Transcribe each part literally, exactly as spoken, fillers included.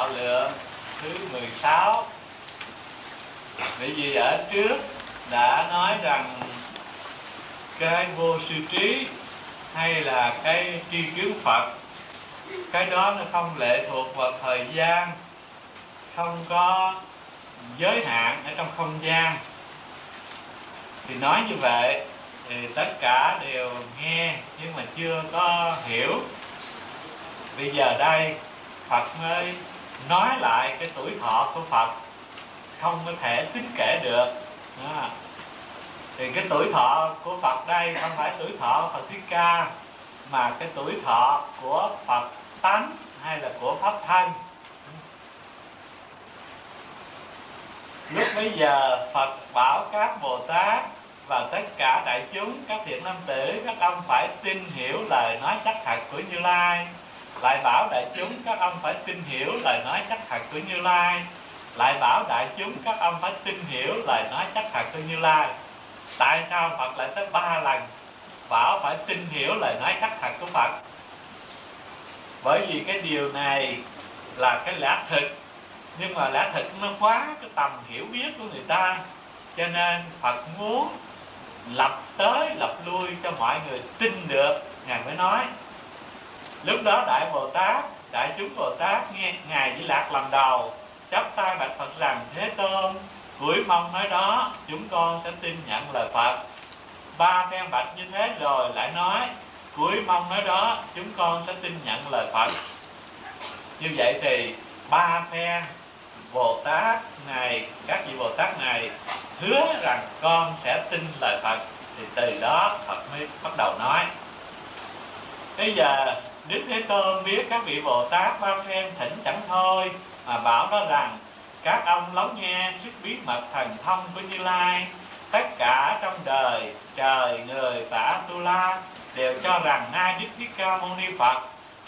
Đạo Lượng thứ mười sáu. Bởi vì ở trước đã nói rằng cái vô sư trí hay là cái tri kiến Phật, cái đó nó không lệ thuộc vào thời gian, không có giới hạn ở trong không gian. Thì nói như vậy thì tất cả đều nghe nhưng mà chưa có hiểu. Bây giờ đây Phật mới nói lại cái tuổi thọ của Phật không có thể tính kể được. Đó. Thì cái tuổi thọ của Phật đây không phải tuổi thọ Phật Thích Ca, mà cái tuổi thọ của Phật tánh hay là của Pháp thân. Lúc bấy giờ Phật bảo các Bồ Tát và tất cả đại chúng, các thiện nam tử, các ông phải tin hiểu lời nói chắc thật của Như Lai. Lại bảo đại chúng các ông phải tin hiểu lời nói chắc thật của Như Lai. Lại bảo đại chúng các ông phải tin hiểu lời nói chắc thật của Như Lai. Tại sao Phật lại tới ba lần bảo phải tin hiểu lời nói chắc thật của Phật? Bởi vì cái điều này là cái lẽ thực, nhưng mà lẽ thực nó quá cái tầm hiểu biết của người ta, cho nên Phật muốn lập tới lập lui cho mọi người tin được, Ngài mới nói. Lúc đó Đại Bồ Tát, đại chúng Bồ Tát nghe Ngài Di Lặc làm đầu, chắp tay bạch Phật rằng: Thế Tôn, cuối mong nói đó, chúng con sẽ tin nhận lời Phật. Ba phen bạch như thế rồi lại nói: Cuối mong nói đó, chúng con sẽ tin nhận lời Phật. Như vậy thì ba phen Bồ Tát này, các vị Bồ Tát này hứa rằng con sẽ tin lời Phật. Thì từ đó Phật mới bắt đầu nói. Bây giờ Đức Thế Tôn biết các vị Bồ Tát ba phen thỉnh chẳng thôi mà bảo đó rằng: Các ông lắng nghe sức bí mật thần thông của Như Lai. Tất cả trong đời, trời, người và Atula đều cho rằng nay Đức Thích Ca Mâu Ni Phật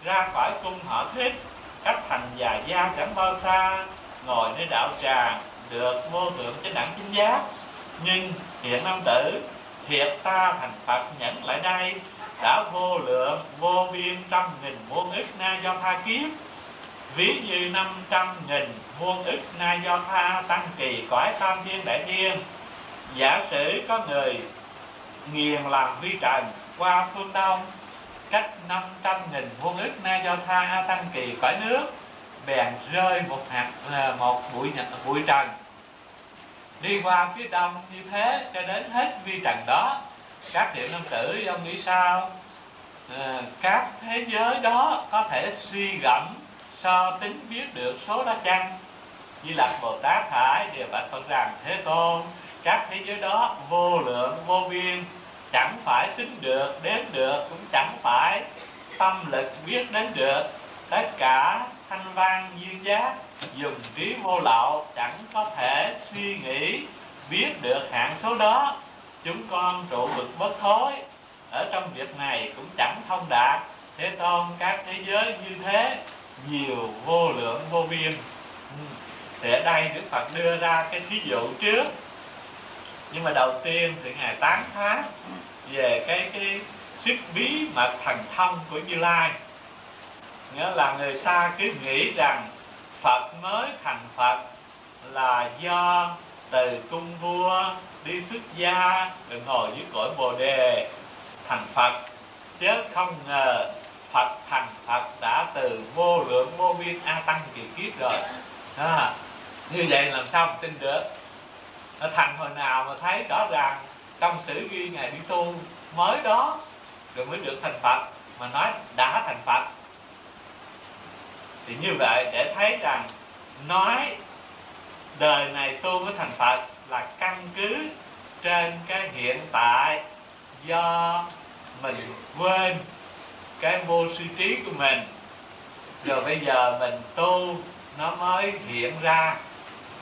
ra khỏi cung họ Thích, cách thành Già Gia chẳng bao xa, ngồi nơi đạo tràng được vô thượng chánh đẳng chính giác. Nhưng hiện nam tử, thiệt ta thành Phật nhẫn lại đây, đã vô lượng vô biên trăm nghìn muôn ức na do tha kiếp, ví như năm trăm nghìn muôn ức na do tha tăng kỳ cõi tam thiên đại thiên. Giả sử có người nghiền làm vi trần qua phương đông, cách năm trăm nghìn muôn ức na do tha tăng kỳ cõi nước, bèn rơi một hạt một bụi bụi trần đi qua phía đông như thế cho đến hết vi trần đó. Các thiện nam tử, ông nghĩ sao? À, các thế giới đó có thể suy gẫm so tính biết được số đó chăng? Như là Bồ Tát Hải đều bạch Phật rằng: Thế Tôn, các thế giới đó vô lượng vô biên, chẳng phải tính được, đến được, cũng chẳng phải tâm lực biết đến được. Tất cả thanh văn duyên giác dùng trí vô lậu chẳng có thể suy nghĩ biết được hạn số đó. Chúng con trụ vực bất thối, ở trong việc này cũng chẳng thông đạt. Thế Tôn, các thế giới như thế nhiều vô lượng vô biên. Thì ở đây Đức Phật đưa ra cái thí dụ trước, nhưng mà đầu tiên thì Ngài tán thán về cái cái sức bí mật thần thông của Như Lai. Nghĩa là người ta cứ nghĩ rằng Phật mới thành Phật là do từ cung vua đi xuất gia rồi ngồi dưới cội Bồ Đề thành Phật, chứ không ngờ Phật thành Phật đã từ vô lượng vô biên a tăng kỳ kiếp rồi. À, như vậy làm sao mà tin được? Ở thành hồi nào mà thấy rõ ràng trong sử ghi Ngài đi tu mới đó rồi mới được thành Phật, mà nói đã thành Phật. Thì như vậy để thấy rằng nói đời này tu mới thành Phật là căn cứ trên cái hiện tại do mình quên cái vô suy trí của mình, rồi bây giờ mình tu nó mới hiện ra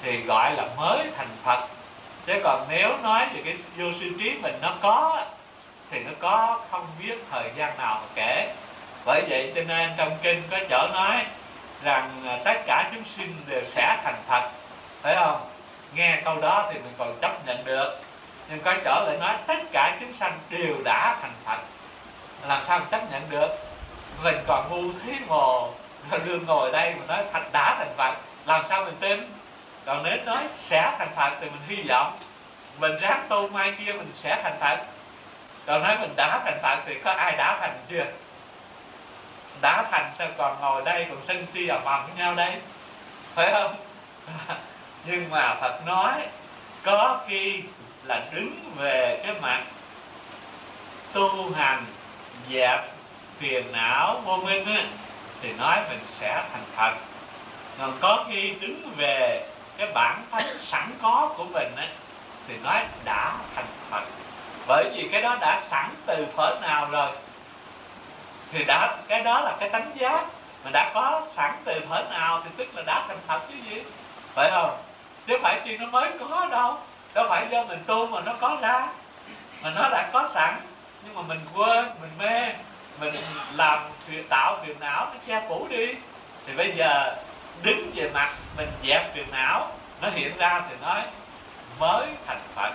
thì gọi là mới thành Phật. Chứ còn nếu nói về cái vô suy trí mình nó có thì nó có không biết thời gian nào mà kể. Bởi vậy cho nên trong kinh có chỗ nói rằng tất cả chúng sinh đều sẽ thành Phật, phải không? Nghe câu đó thì mình còn chấp nhận được, nhưng có chỗ lại nói tất cả chúng sanh đều đã thành Phật, làm sao mình chấp nhận được? Mình còn ngu thí mồ Đương ngồi ở đây mà nói thành đã thành Phật, làm sao mình tin? Còn nếu nói sẽ thành Phật thì mình hy vọng, mình ráng tu mai kia mình sẽ thành Phật. Còn nói mình đã thành Phật thì có ai đã thành chưa? Đã thành sao còn ngồi đây còn sân si ầm ầm với nhau đây, phải không? Nhưng mà Phật nói có khi là đứng về cái mặt tu hành dẹp phiền não vô minh á, thì nói mình sẽ thành Phật. Còn có khi đứng về cái bản thân sẵn có của mình á, thì nói đã thành Phật. Bởi vì cái đó đã sẵn từ thuở nào rồi, thì đã cái đó là cái tánh giác mà đã có sẵn từ thuở nào thì tức là đã thành Phật chứ gì, phải không? Chứ phải chuyện nó mới có đâu, đâu phải do mình tu mà nó có ra, mà nó đã có sẵn. Nhưng mà mình quên, mình mê, mình làm chuyện tạo phiền não nó che phủ đi, thì bây giờ đứng về mặt mình dẹp phiền não nó hiện ra thì nói mới thành Phật.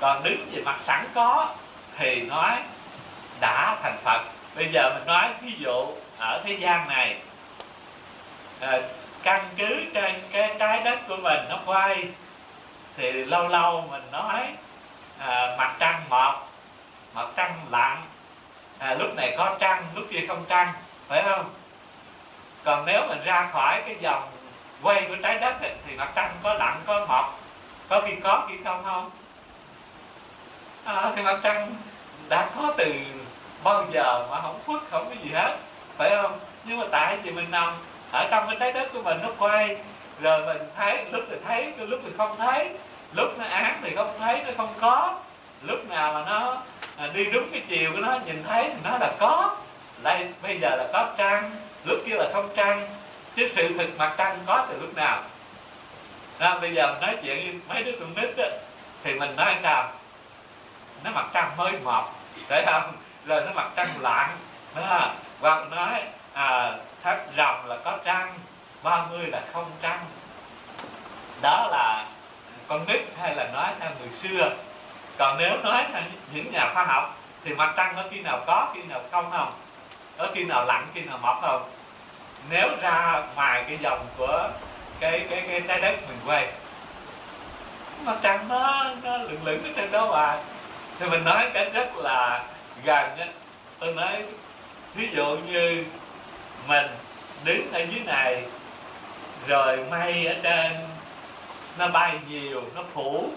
Còn đứng về mặt sẵn có thì nói đã thành Phật. Bây giờ mình nói ví dụ ở thế gian này, căn cứ trên cái trái đất của mình nó quay, thì lâu lâu mình nói à, mặt trăng mọc, mặt trăng lặn, à, lúc này có trăng, lúc kia không trăng, phải không? Còn nếu mình ra khỏi cái vòng quay của trái đất ấy, thì mặt trăng có lặn, có mọc, có khi có, khi không không? À, thì mặt trăng đã có từ bao giờ mà không khuất, không có gì hết, phải không? Nhưng mà tại vì mình nằm ở trong cái trái đất của mình nó quay, rồi mình thấy, lúc thì thấy, lúc thì không thấy, lúc nó án thì không thấy, nó không có. Lúc nào mà nó đi đúng cái chiều của nó, nhìn thấy thì nó là có. Đây, bây giờ là có trăng, lúc kia là không trăng. Chứ sự thực mặt trăng có từ lúc nào? Đó, bây giờ mình nói chuyện với mấy đứa con nít đó, thì mình nói sao? Nó mặt trăng mới mọc, phải không? Rồi nó mặt trăng lặn. Hoặc nói à, tháp rồng là có trăng, ba mươi là không trăng. Đó là con nít hay là nói theo người xưa. Còn nếu nói theo những nhà khoa học thì mặt trăng nó khi nào có, khi nào không không? Có khi nào lặn, khi nào mọc không? Nếu ra ngoài cái dòng của cái cái cái trái đất mình quay, mặt trăng nó, nó lửng lửng ở trên đó à. Thì mình nói cái rất là gần đó. Tôi nói ví dụ như mình đứng ở dưới này, rồi mây ở trên nó bay nhiều, nó phủ,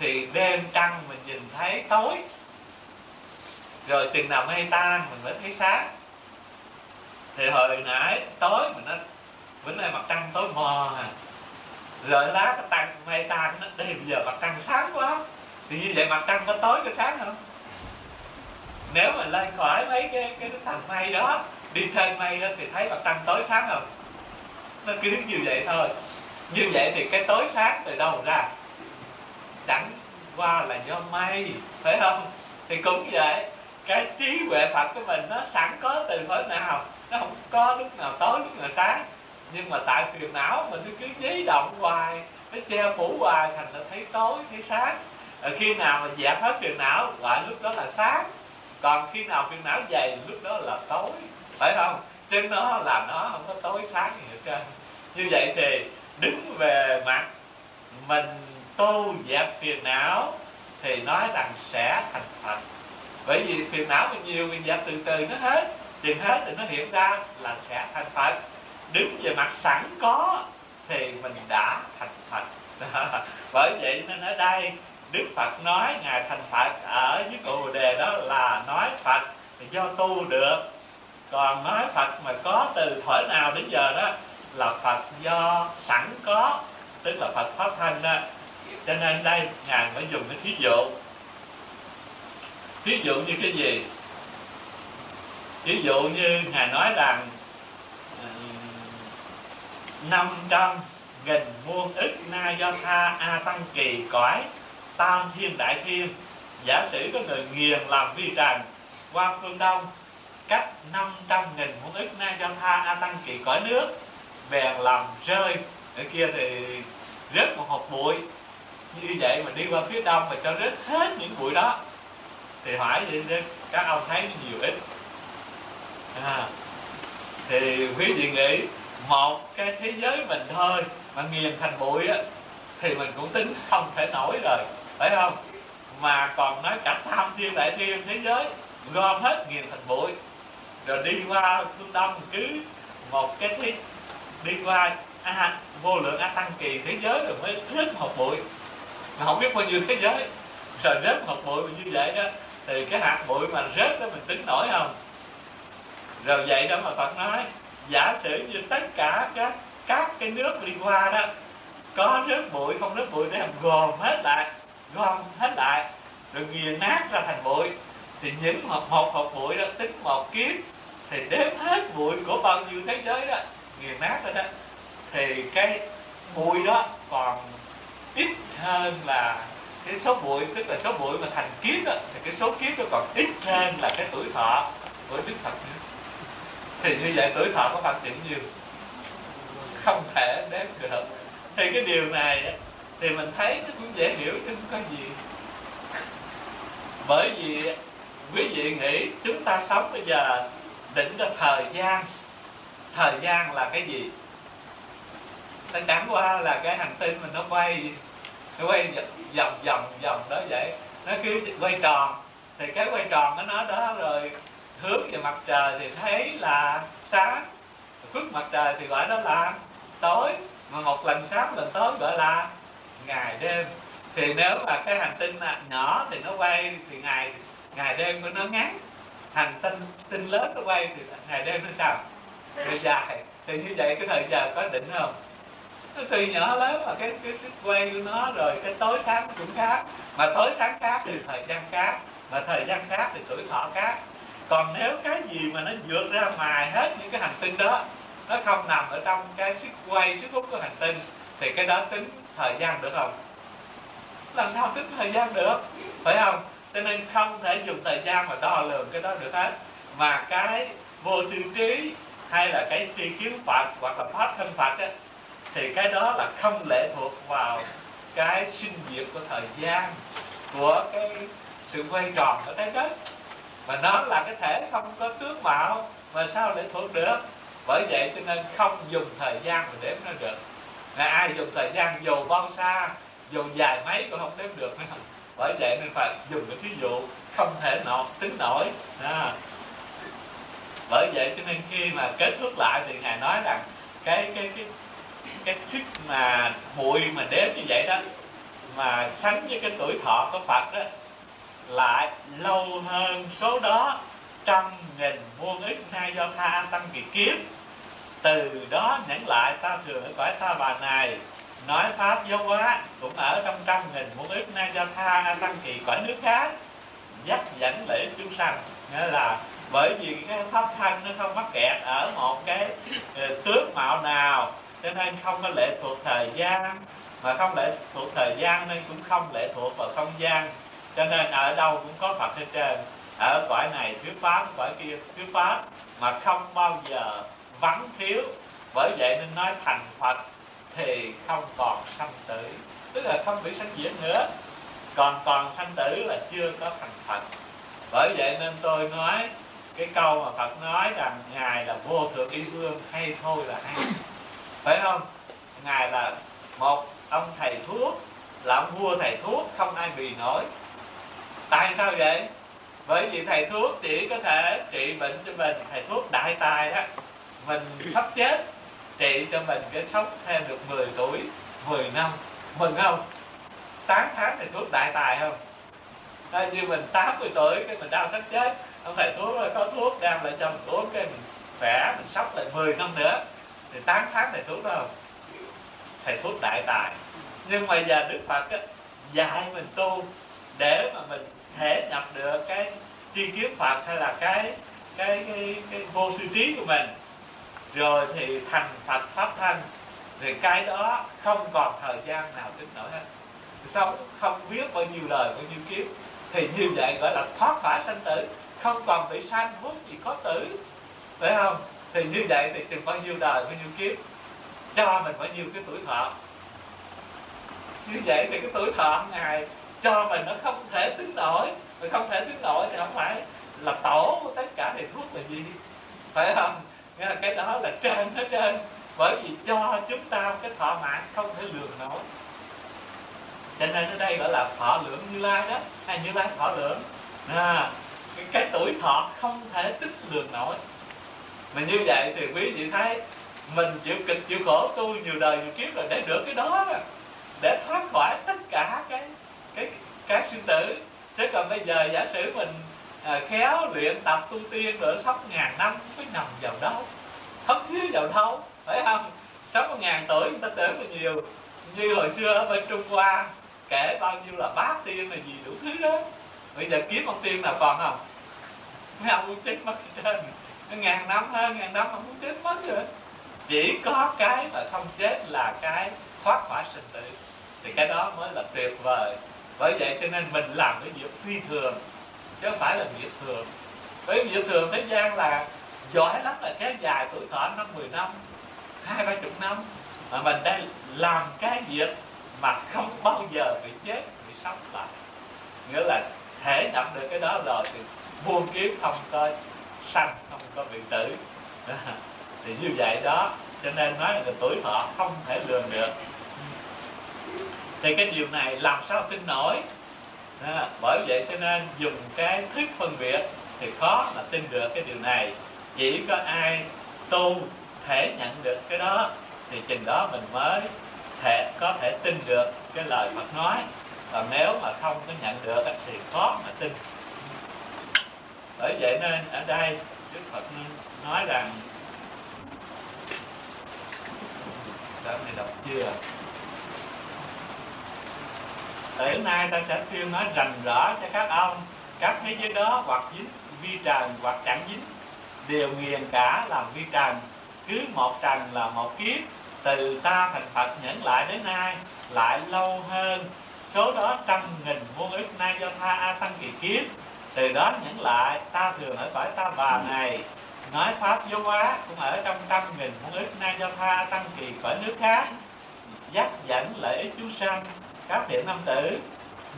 thì đêm trăng mình nhìn thấy tối, rồi chừng nào mây tan mình mới thấy sáng. Thì hồi nãy tối mình nói bữa nay mặt trăng tối mờ à, rồi lá cái tăng mây tan nó đây bây giờ mặt trăng sáng quá. Thì như vậy mặt trăng có tối có sáng không? Nếu mà lên khỏi mấy cái cái thằng mây đó, đi trên mây đó thì thấy mặt trăng tối sáng không? Nó cứ như vậy thôi. Như vậy thì cái tối sáng từ đâu ra? Chẳng qua là do mây, phải không? Thì cũng vậy, cái trí huệ Phật của mình nó sẵn có từ thuở nào, nó không có lúc nào tối lúc nào sáng. Nhưng mà tại phiền não mình cứ giấy động hoài, nó che phủ hoài, thành là thấy tối thấy sáng. Ở khi nào mình dẹp hết phiền não lại lúc đó là sáng, còn khi nào phiền não dày lúc đó là tối, phải không? Chứ nó là nó không có tối sáng gì hết trơn. Như vậy thì đứng về mặt mình tu dẹp phiền não thì nói rằng sẽ thành Phật. Bởi vì phiền não mình nhiều, mình dẹp từ từ nó hết, chừng hết thì nó hiện ra là sẽ thành Phật. Đứng về mặt sẵn có thì mình đã thành Phật. Bởi vậy nên ở đây Đức Phật nói Ngài thành Phật ở dưới cụ Bồ Đề đó là nói Phật thì do tu được. Còn nói Phật mà có từ thuở nào đến giờ đó là Phật do sẵn có, tức là Phật Pháp Thân đó. Cho nên đây Ngài mới dùng cái thí dụ. Thí dụ như cái gì? Thí dụ như Ngài nói rằng năm trăm nghìn muôn ức na do tha a tăng kỳ cõi tam thiên đại thiên, giả sử có người nghiền làm vi trần qua phương đông, cách năm trăm nghìn muôn ức na do tha a tăng kỳ cõi nước, bèn làm rơi ở kia thì rớt một hột bụi. Như vậy mà đi qua phía đông mà cho rớt hết những bụi đó thì hỏi vậy nên các ông thấy nhiều ít à. thì quý vị nghĩ một cái thế giới mình thôi mà nghiền thành bụi á thì mình cũng tính không thể nổi rồi, phải không? Mà còn nói cả tam thiên đại thiên thế giới gom hết nghiền thành bụi, rồi đi qua phương Đông cứ một cái thế, đi qua à, vô lượng A Tăng Kỳ thế giới rồi mới rớt một bụi, mà không biết bao nhiêu thế giới rồi rớt một bụi như vậy đó, thì cái hạt bụi mà rớt đó mình tính nổi không? Rồi vậy đó mà Phật nói giả sử như tất cả các các cái nước đi qua đó có rớt bụi không rớt bụi để làm gồm hết lại, gom hết lại rồi nghiền nát ra thành bụi, thì những một hộp hộp bụi đó tính một kiếp thì đếm hết bụi của bao nhiêu thế giới đó nghiền nát rồi đó, thì cái bụi đó còn ít hơn là cái số bụi, tức là số bụi mà thành kiếp đó, thì cái số kiếp nó còn ít hơn là cái tuổi thọ của Đức Phật nữa. Thì như vậy tuổi thọ của Phật điểm nhiều không thể đếm được. Thì cái điều này thì mình thấy nó cũng dễ hiểu chứ không có gì, bởi vì quý vị nghĩ chúng ta sống bây giờ định là thời gian, thời gian là cái gì? Nó chẳng qua là cái hành tinh mình nó quay nó quay vòng vòng vòng đó vậy, nó cứ quay tròn, thì cái quay tròn của nó đó rồi hướng về mặt trời thì thấy là sáng, khuất mặt trời thì gọi nó là tối, mà một lần sáng lần tối gọi là ngày đêm. Thì nếu mà cái hành tinh nhỏ thì nó quay thì ngày ngày đêm của nó ngắn, hành tinh tinh lớn nó quay thì ngày đêm nó sao nó dài. Thì như vậy cái thời giờ có định không? Nó tùy nhỏ lớn mà cái cái sức quay của nó, rồi cái tối sáng cũng khác, mà tối sáng khác thì thời gian khác, mà thời gian khác thì tuổi thọ khác. Còn nếu cái gì mà nó vượt ra ngoài hết những cái hành tinh đó, nó không nằm ở trong cái sức quay sức hút của hành tinh, thì cái đó tính thời gian được không? Làm sao tính thời gian được, phải không? Cho nên không thể dùng thời gian mà đo lường cái đó được hết. Mà cái vô sư trí hay là cái tri kiến Phật hoặc là pháp thân Phật ấy, thì cái đó là không lệ thuộc vào cái sinh diệt của thời gian, của cái sự quay tròn ở trái đất, mà nó là cái thể không có tướng mạo mà sao lệ thuộc được. Bởi vậy cho nên không dùng thời gian mà đếm nó được. Là ai dùng thời gian dù bao xa dù dài mấy cũng không đếm được nữa. Bởi vậy nên phải dùng cái thí dụ không thể nọ tính nổi à. Bởi vậy cho nên khi mà kết thúc lại thì Ngài nói rằng cái cái cái cái sức mà bụi mà đếm như vậy đó mà sánh với cái tuổi thọ của Phật đó lại lâu hơn số đó trăm nghìn muôn ức nay do tha tăng kỳ kiếp. Từ đó nhẫn lại ta thường ở cõi ta bà này nói pháp giáo hóa, cũng ở trong trăm nghìn muôn ức nay do tha tăng kỳ cõi nước khác dắt dẫn lễ chúng sanh. Nghĩa là bởi vì cái pháp thân nó không mắc kẹt ở một cái tướng mạo nào, cho nên không có lệ thuộc thời gian, mà không lệ thuộc thời gian nên cũng không lệ thuộc vào không gian. Cho nên ở đâu cũng có Phật trên trên, ở cõi này thuyết pháp, cõi kia thuyết pháp, mà không bao giờ vắng thiếu. Bởi vậy nên nói thành Phật thì không còn sanh tử, tức là không bị sanh diệt nữa. Còn còn sanh tử là chưa có thành Phật. Bởi vậy nên tôi nói cái câu mà Phật nói rằng Ngài là vô thượng y ương hay thôi là hay, phải không? Ngài là một ông thầy thuốc, là ông vua thầy thuốc không ai bì nổi. Tại sao vậy? Bởi vì thầy thuốc chỉ có thể trị bệnh cho mình, thầy thuốc đại tài đó, mình sắp chết trị cho mình cái sống thêm được mười tuổi, mười năm, mừng không? tám tháng thầy thuốc đại tài không? Đó, như mình tám mươi tuổi cái mình đau sắp chết, ông thầy thuốc có thuốc đem lại cho mình uống cái mình khỏe, mình sắp lại mười năm nữa, thì tám tháng thầy thuốc đó không? Thầy thuốc đại tài. Nhưng mà giờ Đức Phật á, dạy mình tu để mà mình thể nhập được cái tri kiến Phật hay là cái cái cái, cái vô sư trí của mình, rồi thì thành Phật pháp thân. Thì cái đó không còn thời gian nào tính nổi hết, sống không biết bao nhiêu lời bao nhiêu kiếp. Thì như vậy gọi là thoát khỏi sanh tử, không còn bị sanh hút gì có tử, phải không? Thì như vậy thì từng bao nhiêu đời bao nhiêu kiếp cho mình bao nhiêu cái tuổi thọ. Như vậy thì cái tuổi thọ Ngài cho mình nó không thể tính nổi. Mà không thể tính nổi thì không phải là tổ của tất cả thầy thuốc là gì, phải không? Nghĩa là cái đó là trên hết trên, bởi vì cho chúng ta cái thọ mạng không thể lường nổi. Cho nên ở đây gọi là thọ lượng Như Lai đó, hay Như Lai thọ lượng à, cái, cái tuổi thọ không thể tích lường nổi. Mà như vậy thì quý vị thấy mình chịu kịch chịu khổ tu nhiều đời nhiều kiếp rồi để được cái đó, để thoát khỏi tất cả cái cái các sinh tử. Chứ còn bây giờ giả sử mình à, khéo luyện tập tu tiên rồi sắp ngàn năm mới nằm vào đâu, không thiếu vào đâu, phải không? Sắp một ngàn tuổi người ta tưởng là nhiều. Như hồi xưa ở bên Trung Hoa kể bao nhiêu là bát tiên là gì đủ thứ đó, bây giờ kiếm ông tiên nào còn không? Mấy ông muốn chết mất trên ngàn năm hơn, ngàn năm không muốn chết mất rồi. Chỉ có cái mà không chết là cái thoát khỏi sinh tử, thì cái đó mới là tuyệt vời. Bởi vậy cho nên mình làm cái việc phi thường chứ không phải là việc thường. Bởi việc thường thế gian là giỏi lắm là kéo dài tuổi thọ năm mười năm, hai ba chục năm, mà mình đây làm cái việc mà không bao giờ bị chết, bị sống lại. Nghĩa là thể nhận được cái đó rồi thì buông kiếm không có sanh, không có bị tử. Đó. Thì như vậy đó, cho nên nói là tuổi thọ không thể lường được. Thì cái điều này làm sao tin nổi à, bởi vậy cho nên dùng cái thuyết phân biệt thì khó mà tin được cái điều này. Chỉ có ai tu thể nhận được cái đó thì chừng đó mình mới thể, có thể tin được cái lời Phật nói. Còn nếu mà không có nhận được thì khó mà tin. Bởi vậy nên ở đây Đức Phật nói rằng đoạn này đọc chưa? Tới nay ta sẽ tuyên nói rành rõ cho các ông, các thế giới đó hoặc dính vi trần hoặc chẳng dính, đều nghiền cả làm vi trần. Cứ một trần là một kiếp, từ ta thành Phật nhẫn lại đến nay lại lâu hơn, số đó trăm nghìn muôn ức nay do tha a tăng kỳ kiếp. Từ đó nhẫn lại ta thường ở cõi ta bà này, nói pháp vô quá cũng ở trong trăm nghìn muôn ức nay do tha a tăng kỳ cõi nước khác, dắt dẫn lợi ích chúng sanh các thiện nam tử.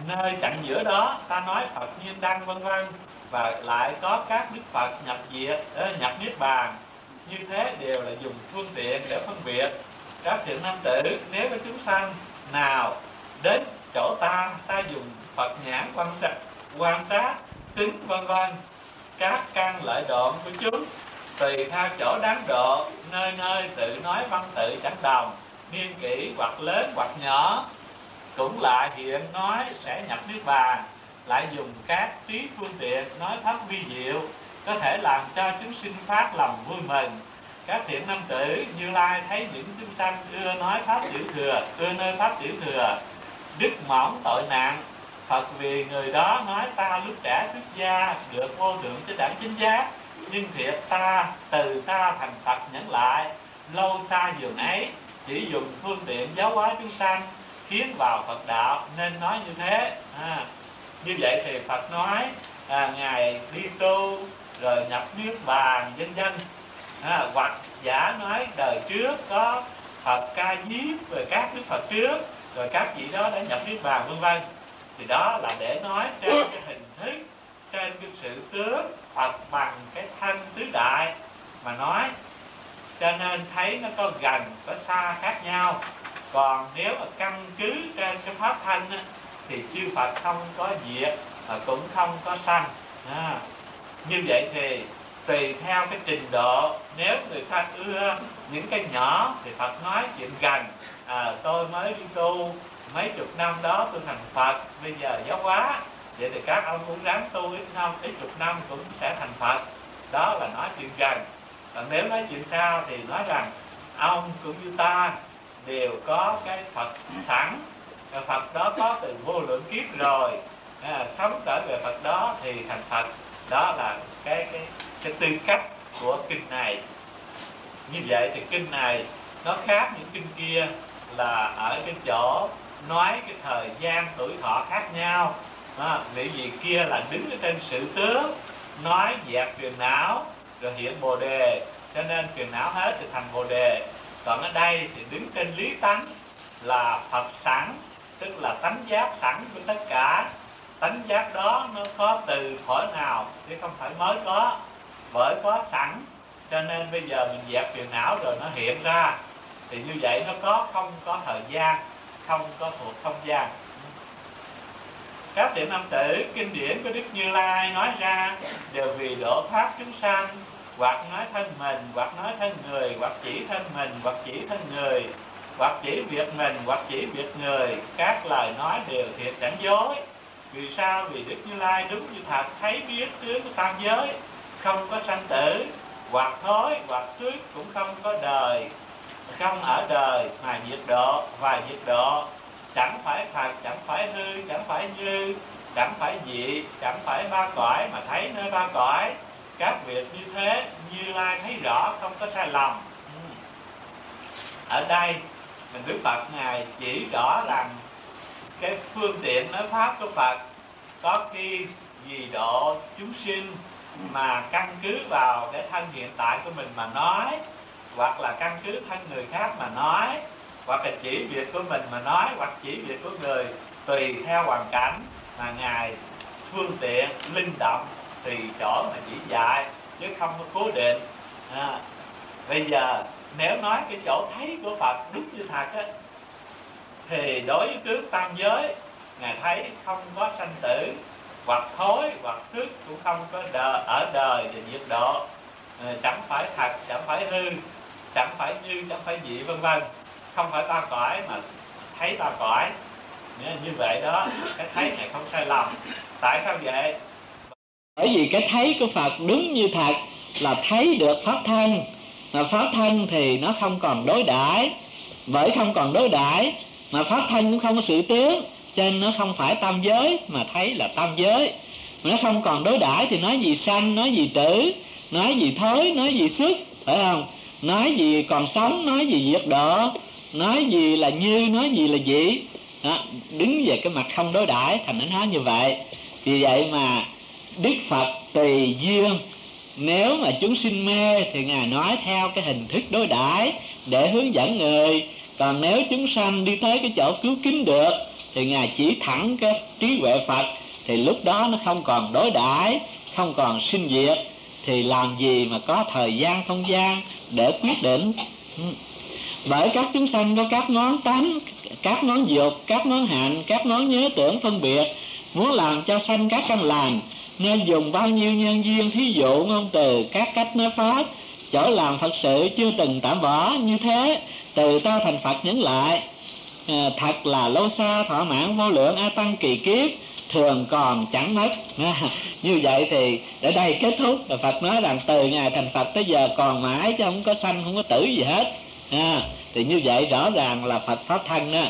Nơi chặng giữa đó ta nói Phật nhiên đăng vân vân, và lại có các đức Phật nhập diệt nhập niết bàn. Như thế đều là dùng phương tiện để phân biệt. Các thiện nam tử, nếu có chúng sanh nào đến chỗ ta, ta dùng Phật nhãn quan sát, quan sát tính vân vân các căn lợi đoạn của chúng, tùy theo chỗ đáng độ, nơi nơi tự nói văn tự chẳng đồng, niên kỷ hoặc lớn hoặc nhỏ, cũng lại hiện nói sẽ nhập niết bàn. Lại dùng các trí phương tiện nói pháp vi diệu, có thể làm cho chúng sinh phát lòng vui mình. Các thiện nam tử, Như Lai thấy những chúng sanh ưa nói pháp tiểu thừa, ưa nơi pháp tiểu thừa, đức mỏng tội nạn. Phật vì người đó nói ta lúc trẻ xuất gia được vô lượng chánh đẳng chánh giác, nhưng thiệt ta từ ta thành Phật nhẫn lại, lâu xa dường ấy, chỉ dùng phương tiện giáo hóa chúng sanh khiến vào Phật đạo, nên nói như thế. À, như vậy thì Phật nói à, ngài đi tu rồi nhập niết bàn vân vân. À, hoặc giả nói đời trước có Phật Ca Diếp rồi các đức Phật trước rồi các vị đó đã nhập niết bàn vân vân. Thì đó là để nói trên cái hình thức, trên cái sự tướng Phật bằng cái thân tứ đại mà nói, cho nên thấy nó có gần có xa khác nhau. Còn nếu mà căn cứ trên cái pháp thân á, thì chư Phật không có diệt mà cũng không có sanh. À, như vậy thì tùy theo cái trình độ, nếu người ta ưa những cái nhỏ thì Phật nói chuyện gần, à, tôi mới đi tu mấy chục năm đó tôi thành Phật, bây giờ giáo hóa, vậy thì các ông cũng ráng tu ít năm, ít chục năm cũng sẽ thành Phật. Đó là nói chuyện gần. Còn nếu nói chuyện xa thì nói rằng ông cũng như ta đều có cái Phật sẵn, Phật đó có từ vô lượng kiếp rồi, à, sống trở về Phật đó thì thành Phật. Đó là cái, cái, cái tư cách của kinh này. Như vậy thì kinh này nó khác những kinh kia là ở cái chỗ nói cái thời gian tuổi thọ khác nhau. À, vì gì kia là đứng ở trên sự tướng, nói dẹp phiền não rồi hiện bồ đề, cho nên phiền não hết thì thành bồ đề. Còn ở đây thì đứng trên lý tánh là Phật sẵn, tức là tánh giác sẵn của tất cả. Tánh giác đó nó có từ thuở nào chứ không phải mới có, bởi có sẵn Cho nên bây giờ mình dẹp phiền não rồi nó hiện ra, thì như vậy nó có không có thời gian, không có thuộc không gian. Các điểm năm tử kinh điển của Đức Như Lai nói ra đều vì độ thoát chúng sanh, hoặc nói thân mình, hoặc nói thân người, hoặc chỉ thân mình, hoặc chỉ thân người, hoặc chỉ việc mình, hoặc chỉ việc người. Các lời nói đều thiệt chẳng dối. Vì sao? Vì Đức Như Lai đúng như thật thấy biết tướng của tam giới, không có sanh tử, hoặc thối, hoặc xước, cũng không có đời, không ở đời mà nhiệt độ, và nhiệt độ chẳng phải thật, chẳng phải hư, chẳng phải như, chẳng phải dị, chẳng phải ba cõi mà thấy nơi ba cõi. Các việc như thế Như Lai thấy rõ, không có sai lầm. Ở đây mình Đức Phật Ngài chỉ rõ rằng cái phương tiện nói pháp của Phật có khi vì độ chúng sinh mà căn cứ vào cái thân hiện tại của mình mà nói, hoặc là căn cứ thân người khác mà nói, hoặc là chỉ việc của mình mà nói, hoặc chỉ việc của người, tùy theo hoàn cảnh mà Ngài phương tiện linh động tùy chỗ mà chỉ dạy, chứ không có cố định. À, bây giờ nếu nói cái chỗ thấy của Phật đúng như thật á, thì đối với tướng tam giới Ngài thấy không có sanh tử, hoặc thối, hoặc xước, cũng không có đời, ở đời và nhiệt độ, chẳng phải thật, chẳng phải hư, chẳng phải như, chẳng phải dị, vân vân, không phải ba cõi mà thấy ba cõi. Như vậy đó, cái thấy này không sai lầm. Tại sao vậy? Bởi vì cái thấy của Phật đúng như thật là thấy được pháp thân, mà pháp thân thì nó không còn đối đãi, bởi không còn đối đãi mà pháp thân cũng không có sự tướng, cho nên nó không phải tam giới mà thấy là tam giới. Mà nó không còn đối đãi thì nói gì sanh, nói gì tử, nói gì thối, nói gì xuất, phải không? Nói gì còn sống, nói gì diệt độ, nói gì là như, nói gì là dị. Đó, đứng về cái mặt không đối đãi thành nó nói như vậy. Vì vậy mà Đức Phật tùy duyên, nếu mà chúng sinh mê thì Ngài nói theo cái hình thức đối đãi để hướng dẫn người, còn nếu chúng sanh đi tới cái chỗ cứu kính được thì Ngài chỉ thẳng cái trí huệ Phật, thì lúc đó nó không còn đối đãi, không còn sinh diệt, thì làm gì mà có thời gian không gian để quyết định. Bởi các chúng sanh có các ngón tánh, các ngón dục, các ngón hạnh, các ngón nhớ tưởng phân biệt, muốn làm cho sanh các căn lành, nên dùng bao nhiêu nhân duyên, thí dụ ngôn từ, các cách nói pháp, chỗ làm Phật sự chưa từng tạm bỏ. Như thế từ ta thành Phật nhấn lại, à, thật là lâu xa thỏa mãn vô lượng a tăng kỳ kiếp, thường còn chẳng mất. À, như vậy thì ở đây kết thúc. Và Phật nói rằng từ ngày thành Phật tới giờ còn mãi, chứ không có sanh, không có tử gì hết. À, thì như vậy rõ ràng là Phật pháp thân đó.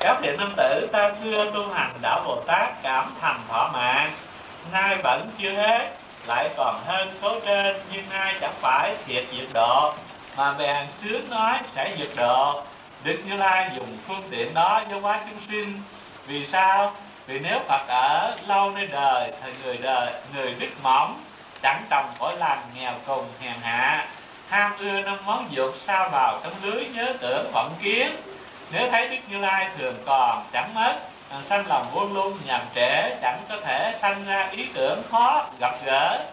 Các đệ nam tử ta xưa tu hành đạo Bồ Tát cảm thành thọ mạng, nay vẫn chưa hết, lại còn hơn số trên, nhưng nay chẳng phải thiệt diệt độ, mà bèn sướng nói sẽ diệt độ. Đức Như Lai dùng phương tiện đó giáo hóa chúng sinh. Vì sao? Vì nếu Phật ở lâu nơi đời thì người đời người đứt mỏng, chẳng trồng cõi lành, nghèo cùng hèn hạ, ham ưa năm món dục sao vào trong lưới nhớ tưởng vọng kiến. Nếu thấy Đức Như Lai thường còn chẳng mất, sanh lòng vô lung nhàm trễ, chẳng có thể sanh ra ý tưởng khó gặp gỡ,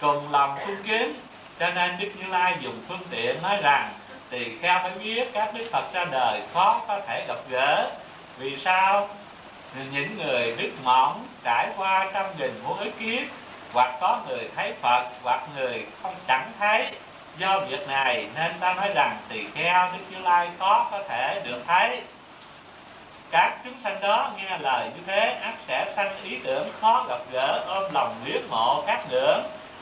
cùng lòng cung kính. Cho nên Đức Như Lai dùng phương tiện nói rằng tỳ kheo phải biết các Đức Phật ra đời khó có thể gặp gỡ. Vì sao? Những người đức mỏng trải qua trăm nghìn muôn ức kiếp, hoặc có người thấy Phật, hoặc người không chẳng thấy. Do việc này nên ta nói rằng tỳ kheo Đức Như Lai khó có thể được thấy. Các chúng sanh đó nghe lời như thế, ắt sẽ sanh ý tưởng khó gặp gỡ, ôm lòng luyến mộ các ngưỡng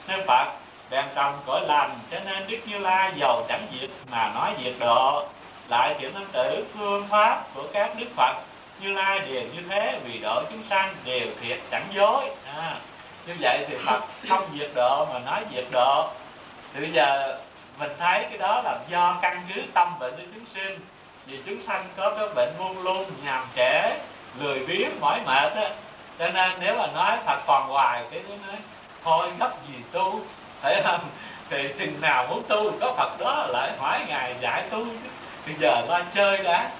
nên Phật, bèn trồng cõi lành. Cho nên Đức Như Lai giàu chẳng diệt mà nói diệt độ. Lại tiểu nam tử phương pháp của các Đức Phật Như Lai đều như thế, vì độ chúng sanh đều thiệt chẳng dối. À, như vậy thì Phật không diệt độ mà nói diệt độ. Thì bây giờ mình thấy cái đó là do căn cứ tâm bệnh của chúng sinh. Vì chúng sanh có cái bệnh buông lung, nhàm trễ, lười biếng, mỏi mệt á. Cho nên nếu mà nói Phật còn hoài cái đó nói thôi gấp gì tu, phải không? Thì chừng nào muốn tu có Phật đó lại hỏi Ngài giải tu, bây giờ lo chơi đã.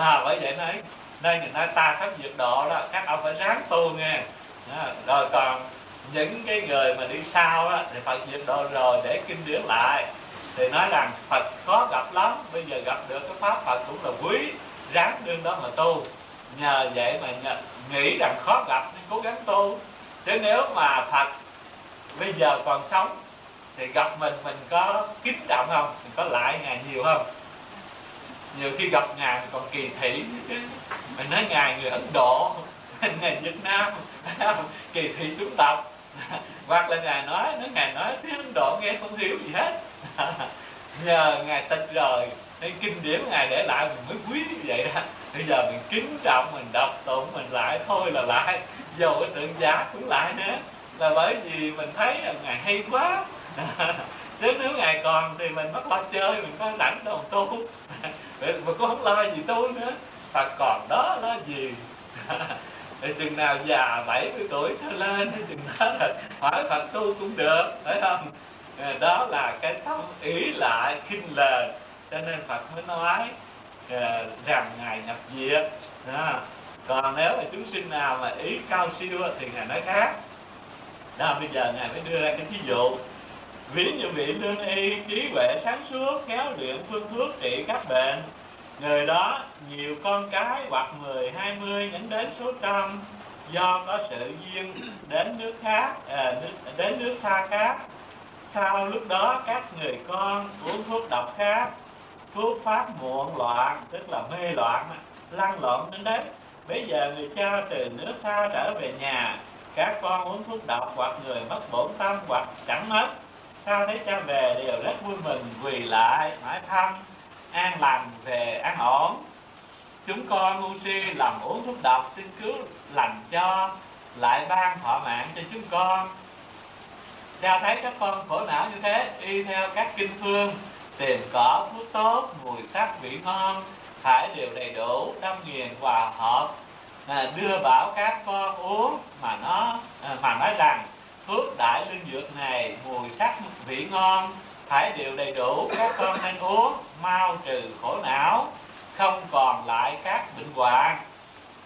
À, bởi vậy nói nên người ta ta sắp diệt độ đó, các ông phải ráng tu nghe. À, rồi còn những cái người mà đi sau á, thì Phật diệt độ rồi để kinh điển lại thì nói rằng Phật khó gặp lắm, bây giờ gặp được cái pháp Phật cũng là quý, ráng đương đó mà tu. Nhờ vậy mà nghĩ rằng khó gặp nên cố gắng tu. Chứ nếu mà Phật bây giờ còn sống thì gặp mình, mình có kính trọng không? Mình có lại Ngài nhiều không? Nhiều khi gặp Ngài còn kỳ thị. Mình nói Ngài người Ấn Độ, Ngài Việt Nam, kỳ thị chúng tộc. Hoặc là Ngài nói, nói Ngài nói tiếng Ấn Độ nghe không hiểu gì hết. Nhờ Ngài tịch rồi nên kinh điển Ngài để lại mình mới quý như vậy đó. Bây giờ mình kính trọng, mình đọc tụng, mình lại thôi là lại. Dù cái tượng giá cũng lại nữa. Là bởi vì mình thấy là Ngài hay quá. Chứ nếu Ngài còn thì mình mất lo chơi, mình có lãnh đồng tu. Mình cũng không lo gì tu nữa. Phật còn đó là gì? Để chừng nào già bảy mươi tuổi trở lên, chừng đó là hỏi Phật tu cũng được, phải không? Đó là cái tâm ý lại khinh lờ. Cho nên Phật mới nói rằng Ngài nhập diệt. Còn nếu mà chúng sinh nào mà ý cao siêu thì Ngài nói khác. Đó, bây giờ Ngài mới đưa ra cái thí dụ. Ví như vị lương y trí huệ sáng suốt, khéo luyện phương thuốc trị các bệnh, người đó nhiều con cái hoặc mười, hai mươi đến đến số trăm, do có sự duyên đến nước khác, à, đến nước xa khác. Sau lúc đó các người con uống thuốc độc khác, thuốc pháp muộn loạn, tức là mê loạn, lăn lộn đến đấy. Bây giờ người cha từ nước xa trở về nhà, các con uống thuốc độc hoặc người mất bổn tâm hoặc chẳng mất. Sau thấy cha về đều rất vui mừng, quỳ lại hỏi thăm an lành về an ổn. Chúng con ngu si làm uống thuốc độc, xin cứu lành cho, lại ban thọ mạng cho chúng con. Cha thấy các con khổ não như thế, y theo các kinh phương tìm cỏ thuốc tốt, mùi sắc vị ngon, thải đều đầy đủ, đâm nghiền hòa hợp, à, đưa bảo các con uống, mà nó à, mà nói rằng thuốc đại lương dược này mùi sắc vị ngon, thải đều đầy đủ, các con nên uống, mau trừ khổ não, không còn lại các bệnh hoạn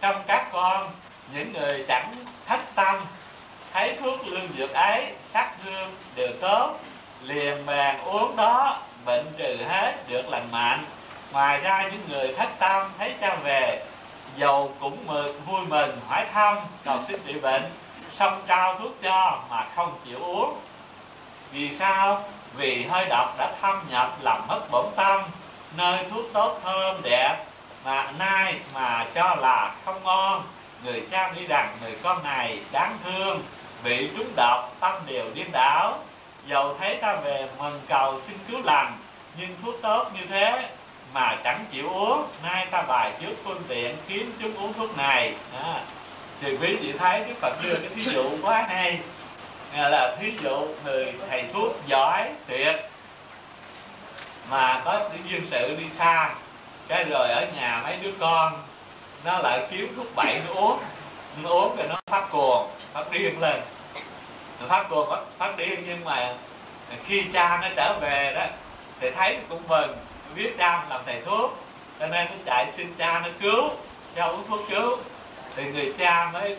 trong các con. Những người chẳng thất tâm thấy thuốc lương dược ấy, sắc hương đều tốt, liền bèn uống đó, bệnh trừ hết, được lành mạnh. Ngoài ra những người thất tâm thấy cha về, dầu cũng vui mừng hỏi thăm cầu xin trị bệnh, xong trao thuốc cho mà không chịu uống. Vì sao? Vì hơi độc đã thâm nhập làm mất bổn tâm, nơi thuốc tốt thơm đẹp mà nay mà cho là không ngon. Người cha nghĩ rằng người con này đáng thương, bị trúng độc, tâm đều điên đảo. Dầu thấy ta về mừng cầu xin cứu lành, nhưng thuốc tốt như thế mà chẳng chịu uống. Nay ta bài trước phương tiện khiến chúng uống thuốc này. À, thì quý vị thấy Đức Phật đưa cái thí dụ quá hay, là thí dụ người thầy thuốc giỏi tuyệt mà có duyên sự đi xa, cái rồi ở nhà mấy đứa con nó lại kiếm thuốc bậy nó uống, nó uống rồi nó phát cuồng, phát điên lên, nó phát cuồng phát, phát điên. Nhưng mà khi cha nó trở về đó thì thấy cũng mừng, biết cha làm thầy thuốc cho nên nó chạy xin cha nó cứu, cho uống thuốc cứu. Thì người cha mới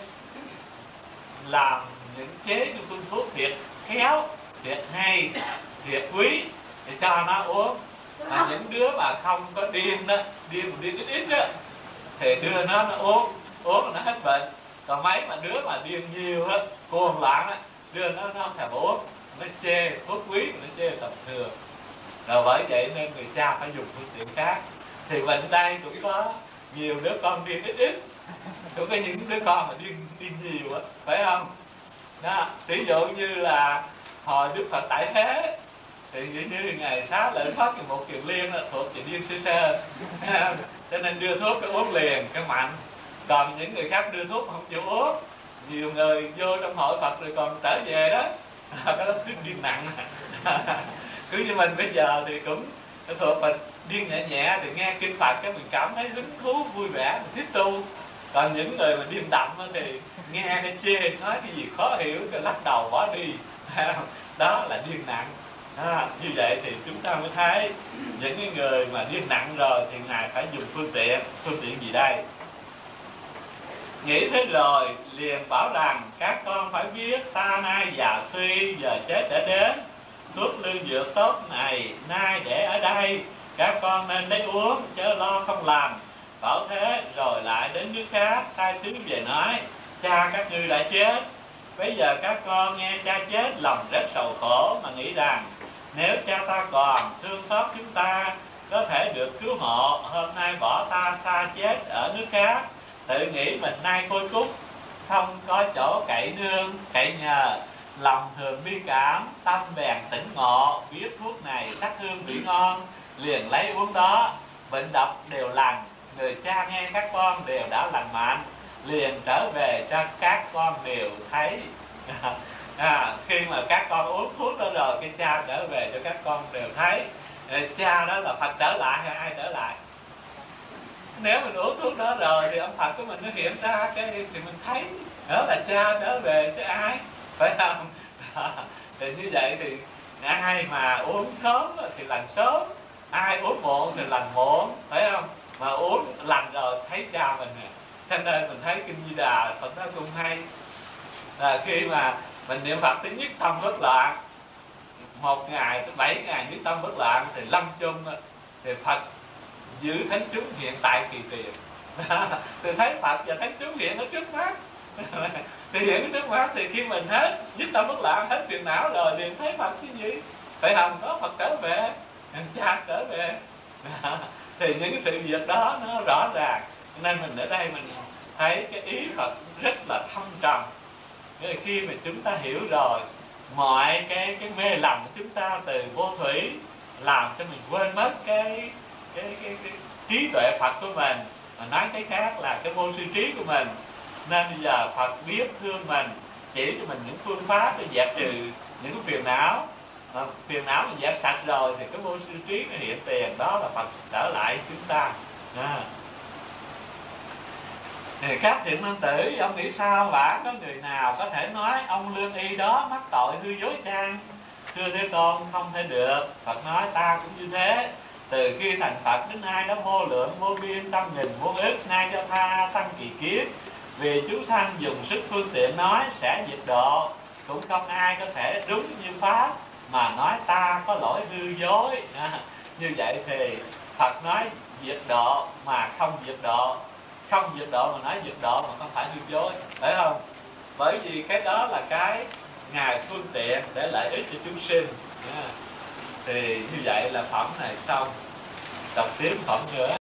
làm những chế những phương thuốc thiệt khéo, thiệt hay, thiệt quý để cho nó uống. Mà những đứa mà không có điên đó, điên một điên ít ít đó, thì đưa nó nó uống, uống nó hết bệnh. Còn mấy mà đứa mà điên nhiều đó, cuồng loạn đó, đưa nó nó không thèm uống, nó chê thuốc quý, nó chê tầm thường. Rồi bởi vậy nên người cha phải dùng phương tiện khác. Thì bệnh đây cũng có nhiều đứa con điên ít ít, cũng có những đứa con mà điên điên nhiều đó, phải không? Đó, ví dụ như là hồi Đức Phật tại thế thì như ngày Xá Lợi Phất thì một kiền liên là thuộc kiền liên sơ sơ, cho nên đưa thuốc cái uống liền cái mạnh. Còn những người khác đưa thuốc không chịu uống, nhiều người vô trong hội Phật rồi còn trở về đó cái lớp điên nặng. Cứ như mình bây giờ thì cũng thuộc mình điên nhẹ nhẹ thì nghe kinh Phật cái mình cảm thấy hứng thú vui vẻ, mình tiếp tu. Còn những người mà điên đậm thì nghe cái chê nói cái gì khó hiểu rồi lắc đầu bỏ đi, đó là điên nặng. À, như vậy thì chúng ta mới thấy những cái người mà điên nặng rồi thì Ngài phải dùng phương tiện. Phương tiện gì đây? Nghĩ thế rồi liền bảo rằng: các con phải biết ta nay già suy, giờ chết đã đến. Thuốc lương dược tốt này nay để ở đây, các con nên lấy uống chớ lo không làm. Bảo thế rồi lại đến nước khác, sai sứ về nói: cha các ngươi đã chết. Bây giờ các con nghe cha chết lòng rất sầu khổ, mà nghĩ rằng nếu cha ta còn thương xót chúng ta, có thể được cứu hộ, hôm nay bỏ ta xa chết ở nước khác, tự nghĩ mình nay khôi cúc, không có chỗ cậy nương cậy nhờ, lòng thường bi cảm, tâm bèn tỉnh ngộ, biết thuốc này sắc hương vị ngon, liền lấy uống đó, bệnh độc đều lành. Người cha nghe các con đều đã lành mạnh, liền trở về cho các con đều thấy. À, khi mà các con uống thuốc đó rồi, cái cha trở về cho các con đều thấy. Cha đó là Phật trở lại hay ai trở lại? Nếu mình uống thuốc đó rồi thì ông Phật của mình nó hiện ra cái thì mình thấy đó là cha trở về chứ ai, phải không? À, thì như vậy thì ai mà uống sớm thì lành sớm, ai uống muộn thì lành muộn, phải không? Mà uống lành rồi thấy cha mình nè, cho nên mình thấy Kinh Di Đà Phật nó cũng hay là khi mà mình niệm Phật thứ nhất tâm bất loạn, một ngày tới bảy ngày nhất tâm bất loạn thì lâm chung thì Phật giữ thánh chúng hiện tại kỳ tiền. Thì thấy Phật và thánh chúng hiện ở trước mắt, thì hiện ở trước mắt thì khi mình hết nhất tâm bất loạn, hết phiền não rồi thì thấy Phật cái gì, phải không? Đó, Phật trở về, cha trở về. Thì những sự việc đó nó rõ ràng, nên mình ở đây mình thấy cái ý Phật rất là thâm trầm. Khi mà chúng ta hiểu rồi mọi cái cái mê lầm của chúng ta từ vô thủy làm cho mình quên mất cái cái, cái, cái trí tuệ Phật của mình, mà nói cái khác là cái vô suy trí của mình. Nên bây giờ Phật biết thương mình, chỉ cho mình những phương pháp để dẹp trừ những phiền não, mà phiền não mình dẹp sạch rồi thì cái vô suy trí nó hiện tiền, đó là Phật trở lại chúng ta. À, thì các thiện nam tử, ông nghĩ sao vả có người nào có thể nói ông lương y đó mắc tội hư dối chăng? Thưa Thế Tôn, không thể được. Phật nói: ta cũng như thế, từ khi thành Phật đến nay đã vô lượng vô biên trăm nghìn vô ức, nay cho tha tăng kỳ kiếp, vì chúng sanh dùng sức phương tiện nói sẽ diệt độ, cũng không ai có thể đúng như pháp mà nói ta có lỗi hư dối. À, như vậy thì Phật nói diệt độ mà không diệt độ, không diệt độ mà nói diệt độ mà không phải hư dối, phải không? Bởi vì cái đó là cái ngài phương tiện để lợi ích cho chúng sinh. Thì như vậy là phẩm này xong, đọc tiếp phẩm nữa.